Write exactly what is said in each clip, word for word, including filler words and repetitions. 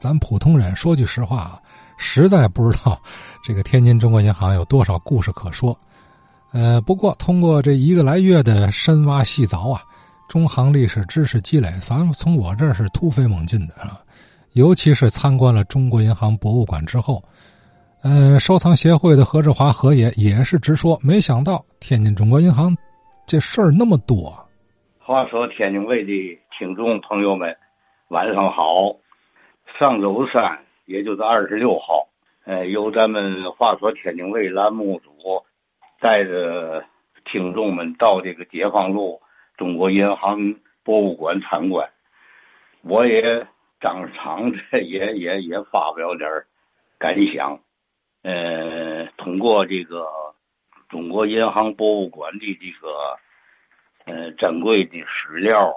咱普通人说句实话，实在不知道这个天津中国银行有多少故事可说。呃，不过通过这一个来月的深挖细凿啊，中行历史知识积累，咱从我这是突飞猛进的啊。尤其是参观了中国银行博物馆之后，呃，收藏协会的何志华何爷也是直说，没想到天津中国银行这事儿那么多。话说天津卫的听众朋友们，晚上好。上周三，也就是二十六号，呃，由咱们话说天津卫栏目组带着听众们到这个解放路中国银行博物馆参观，我也。当场这也也也发表点感想，呃，通过这个中国银行博物馆的这个呃珍贵的史料、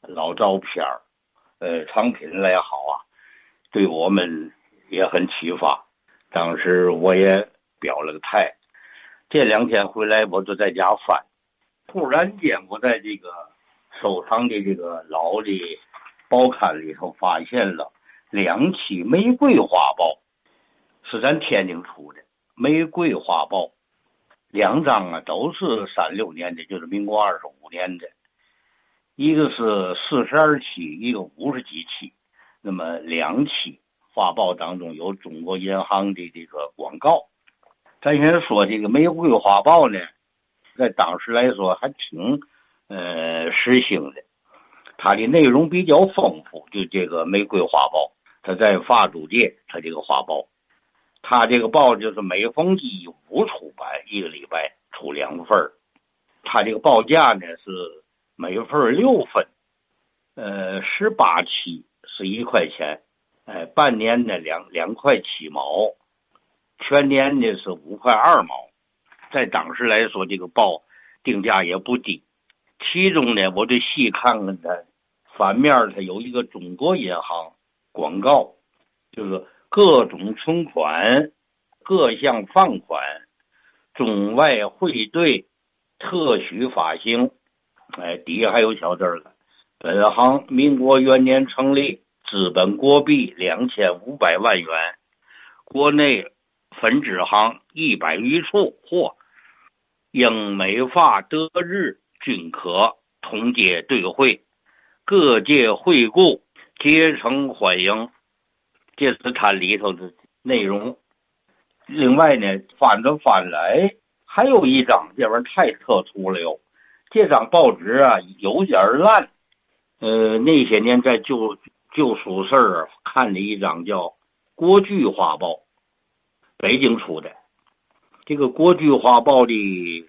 老照片呃藏品来好啊，对我们也很启发。当时我也表了个态，这两天回来我就在家翻，突然间我在这个收藏的这个老的报刊里头发现了两期玫瑰花报，是咱天津出的玫瑰花报，两张啊都是三六年的，就是民国二十五年的，一个是四十二期，一个五十几期。那么两期花报当中有中国银行的这个广告。咱先说这个玫瑰花报呢，在当时来说还挺呃时兴的。它的内容比较丰富，就这个玫瑰花报，它在法租界，它这个花报，它这个报就是每逢一五出版，一个礼拜出两份儿，它这个报价呢是每份六分，呃，十八期是一块钱，哎、呃，半年呢两两块七毛，全年呢是五块二毛，在当时来说，这个报定价也不低。其中呢，我就细看看它反面，它有一个中国银行广告，就是各种存款、各项放款、中外汇兑特许发行，哎，底下还有小字儿了。本行民国元年成立，资本国币两千五百万元，国内分支行一百余处，或英美法德日。均可同街对会，各界惠顾皆诚欢迎。这是它里头的内容。另外呢，翻着翻来还有一张，这玩意儿太特殊了哟。这张报纸啊有点烂，呃，那些年在旧旧书市儿看了一张叫《国剧画报》，北京出的。这个《国剧画报》的。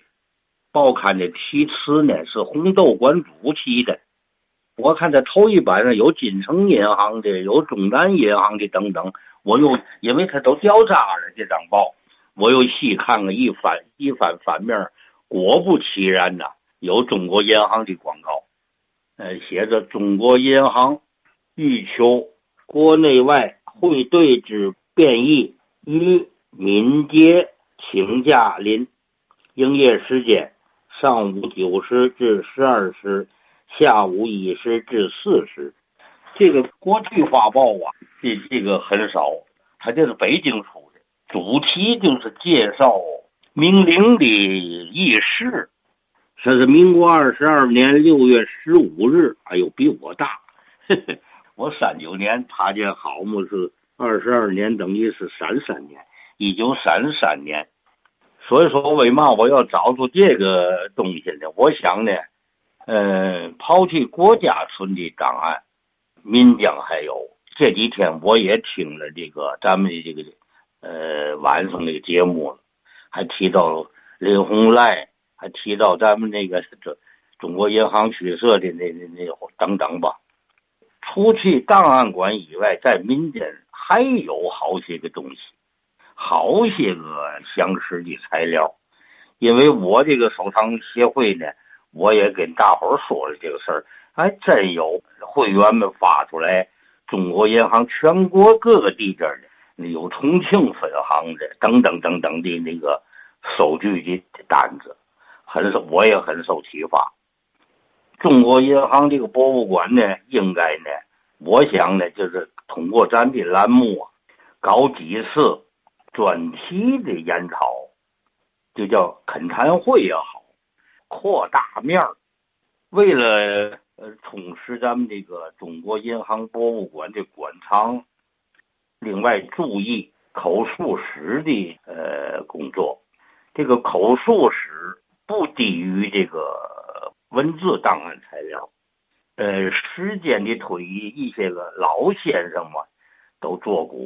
报刊的题词呢是红豆馆主题的，我看在头一版上有锦城银行的，有中南银行的等等，我又因为它都掉渣了这张报，我又细看了一反一反反面，果不其然呐、啊，有中国银行的广告，呃，写着中国银行欲求国内外汇兑之便益，于民街请假临，营业时间。上午九时至十二时，下午一时至四时。这个国际画报啊，这这个很少，它这是北京出的，主题就是介绍明陵的轶事。这是民国二十二年六月十五日，哎呦，比我大，呵呵我三九年，他这好么是二十二年，等于是三三年，一九三三年。所以说为嘛我要找出这个东西呢？我想呢，嗯，抛弃国家存的档案，民间还有。这几天我也听了这个咱们的这个呃晚上那个节目了，还提到林洪赖，还提到咱们那个这中国银行曲社的那那那等等吧。除去档案馆以外，在民间还有好些个东西。好些个相识的材料，因为我这个收藏协会呢，我也跟大伙儿说了这个事儿，还真有会员们发出来，中国银行全国各个地界的，有重庆分行的，等等等等的那个收据的单子，很受我也很受启发。中国银行这个博物馆呢，应该呢，我想呢，就是通过咱这栏目啊，搞几次专题的研讨，就叫恳谈会也好，扩大面儿。为了呃充实咱们这个中国银行博物馆的馆藏，另外注意口述史的呃工作。这个口述史不低于这个文字档案材料。呃，时间的推移，一些个老先生嘛，都做过。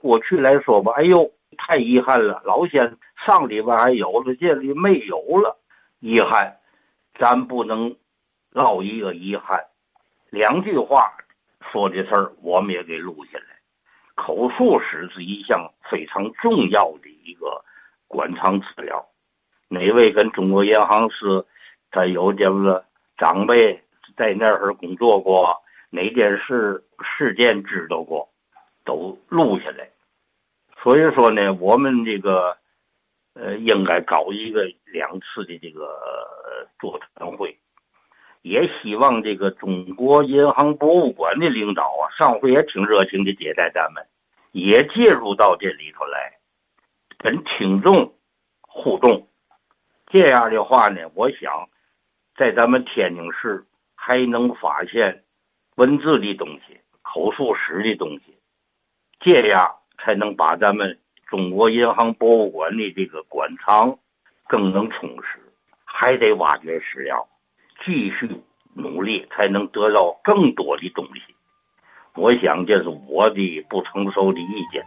过去来说吧，哎呦，太遗憾了，老先生上礼拜还有了，这里没有了，遗憾。咱不能落一个遗憾。两句话说这事儿，我们也给录下来。口述史是一项非常重要的一个馆藏资料。哪位跟中国银行是在有这个长辈？在那儿工作过，哪件事事件知道过，都录下来。所以说呢，我们这个呃应该搞一个两次的这个座谈会，也希望这个中国银行博物馆的领导啊，上回也挺热情的接待咱们，也介入到这里头来，跟听众互动。这样的话呢，我想在咱们天津市。还能发现文字的东西，口述史的东西，这样才能把咱们中国银行博物馆的这个馆藏更能充实。还得挖掘史料，继续努力，才能得到更多的东西。我想这是我的不成熟的意见。